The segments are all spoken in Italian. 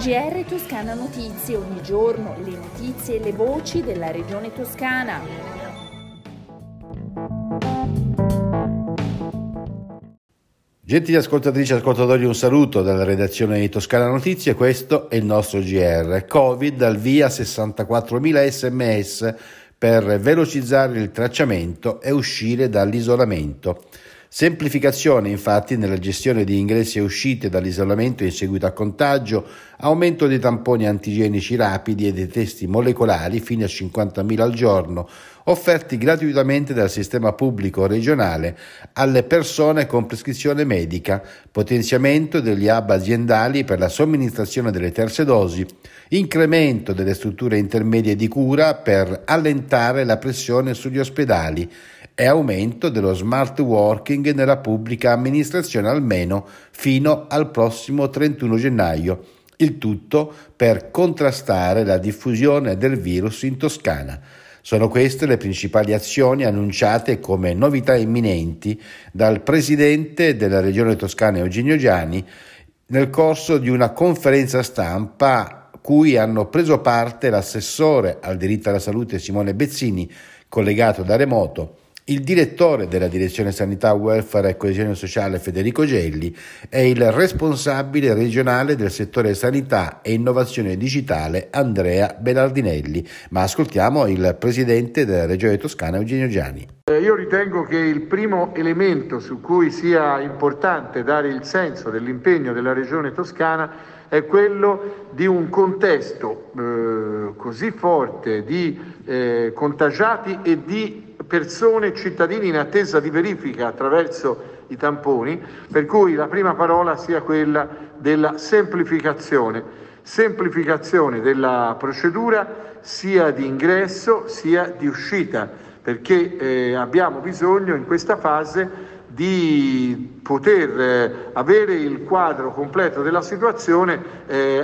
GR Toscana Notizie, ogni giorno le notizie e le voci della regione toscana. Gentili ascoltatrici e ascoltatori, un saluto dalla redazione di Toscana Notizie. Questo è il nostro GR. Covid al via, 64.000 sms per velocizzare il tracciamento e uscire dall'isolamento. Semplificazione infatti nella gestione di ingressi e uscite dall'isolamento in seguito a contagio, aumento dei tamponi antigenici rapidi e dei test molecolari fino a 50.000 al giorno, offerti gratuitamente dal sistema pubblico regionale alle persone con prescrizione medica, potenziamento degli hub aziendali per la somministrazione delle terze dosi, incremento delle strutture intermedie di cura per allentare la pressione sugli ospedali e aumento dello smart working nella pubblica amministrazione almeno fino al prossimo 31 gennaio. Il tutto per contrastare la diffusione del virus in Toscana. Sono queste le principali azioni annunciate come novità imminenti dal presidente della Regione Toscana Eugenio Giani nel corso di una conferenza stampa a cui hanno preso parte l'assessore al diritto alla salute Simone Bezzini, collegato da remoto, il direttore della Direzione Sanità, Welfare e Coesione Sociale Federico Gelli e il responsabile regionale del settore sanità e innovazione digitale Andrea Belardinelli. Ma ascoltiamo il presidente della Regione Toscana Eugenio Giani. Io ritengo che il primo elemento su cui sia importante dare il senso dell'impegno della Regione Toscana è quello di un contesto così forte di contagiati e di persone e cittadini in attesa di verifica attraverso i tamponi, per cui la prima parola sia quella della semplificazione della procedura sia di ingresso sia di uscita, perché abbiamo bisogno in questa fase di poter avere il quadro completo della situazione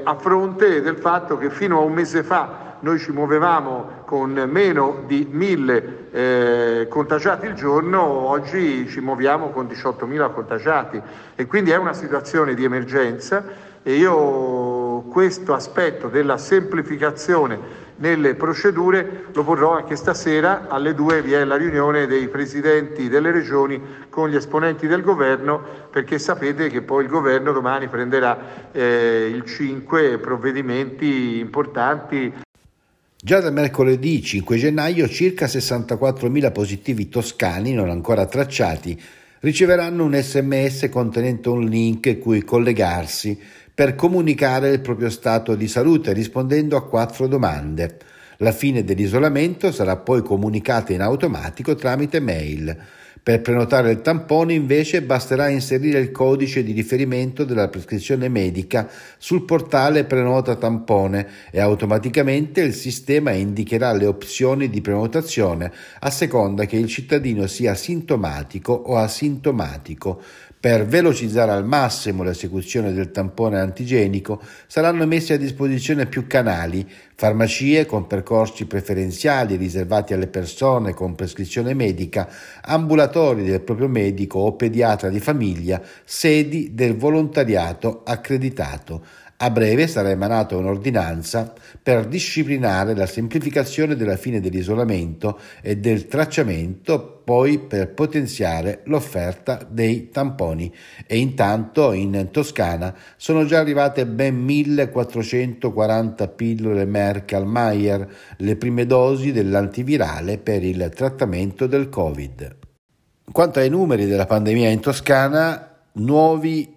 a fronte del fatto che fino a un mese fa noi ci muovevamo con meno di 1.000 contagiati al giorno, oggi ci muoviamo con 18.000 contagiati e quindi è una situazione di emergenza e io questo aspetto della semplificazione nelle procedure lo porrò anche stasera, alle 2 vi è la riunione dei presidenti delle regioni con gli esponenti del governo, perché sapete che poi il governo domani prenderà il 5 provvedimenti importanti. Già da mercoledì 5 gennaio circa 64.000 positivi toscani non ancora tracciati riceveranno un SMS contenente un link cui collegarsi per comunicare il proprio stato di salute rispondendo a 4 domande. La fine dell'isolamento sarà poi comunicata in automatico tramite mail. Per prenotare il tampone invece basterà inserire il codice di riferimento della prescrizione medica sul portale Prenota Tampone e automaticamente il sistema indicherà le opzioni di prenotazione a seconda che il cittadino sia sintomatico o asintomatico. Per velocizzare al massimo l'esecuzione del tampone antigenico saranno messi a disposizione più canali, farmacie con percorsi preferenziali riservati alle persone con prescrizione medica, ambulatori del proprio medico o pediatra di famiglia, sedi del volontariato accreditato. A breve sarà emanata un'ordinanza per disciplinare la semplificazione della fine dell'isolamento e del tracciamento, poi per potenziare l'offerta dei tamponi. E intanto in Toscana sono già arrivate ben 1440 pillole Merkel Maier, le prime dosi dell'antivirale per il trattamento del Covid. Quanto ai numeri della pandemia in Toscana, nuovi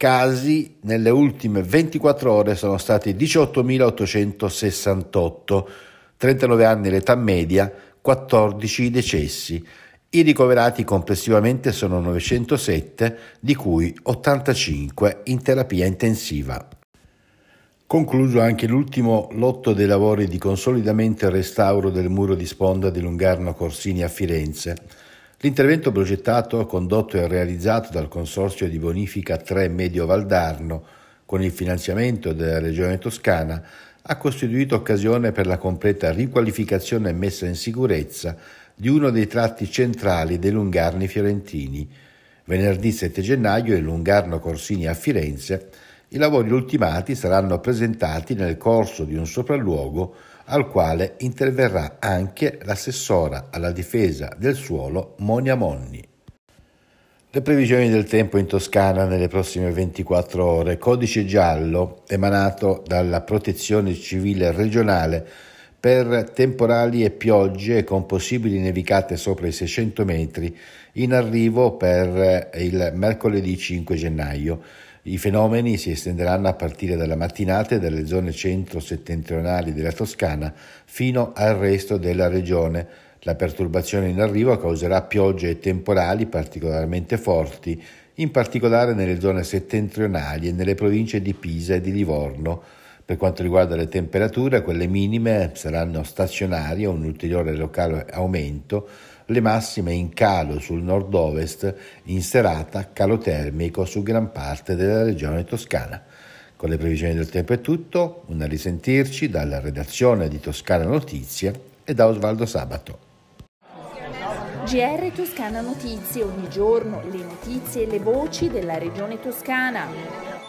casi nelle ultime 24 ore sono stati 18.868, 39 anni l'età media, 14 i decessi. I ricoverati complessivamente sono 907, di cui 85 in terapia intensiva. Concluso anche l'ultimo lotto dei lavori di consolidamento e restauro del muro di sponda di Lungarno Corsini a Firenze. L'intervento progettato, condotto e realizzato dal Consorzio di Bonifica 3 Medio Valdarno, con il finanziamento della Regione Toscana, ha costituito occasione per la completa riqualificazione e messa in sicurezza di uno dei tratti centrali dei Lungarni fiorentini. Venerdì 7 gennaio il Lungarno Corsini a Firenze I lavori ultimati saranno presentati nel corso di un sopralluogo al quale interverrà anche l'assessora alla difesa del suolo Monia Monni. Le previsioni del tempo in Toscana nelle prossime 24 ore. Codice giallo emanato dalla Protezione Civile regionale per temporali e piogge con possibili nevicate sopra i 600 metri in arrivo per il mercoledì 5 gennaio. I fenomeni si estenderanno a partire dalla mattinata dalle zone centro-settentrionali della Toscana fino al resto della regione. La perturbazione in arrivo causerà piogge e temporali particolarmente forti, in particolare nelle zone settentrionali e nelle province di Pisa e di Livorno. Per quanto riguarda le temperature, quelle minime saranno stazionarie o un ulteriore locale aumento, le massime in calo sul nord-ovest, in serata calo termico su gran parte della regione toscana. Con le previsioni del tempo è tutto, un risentirci dalla redazione di Toscana Notizie e da Osvaldo Sabato. GR Toscana Notizie, ogni giorno le notizie e le voci della regione toscana.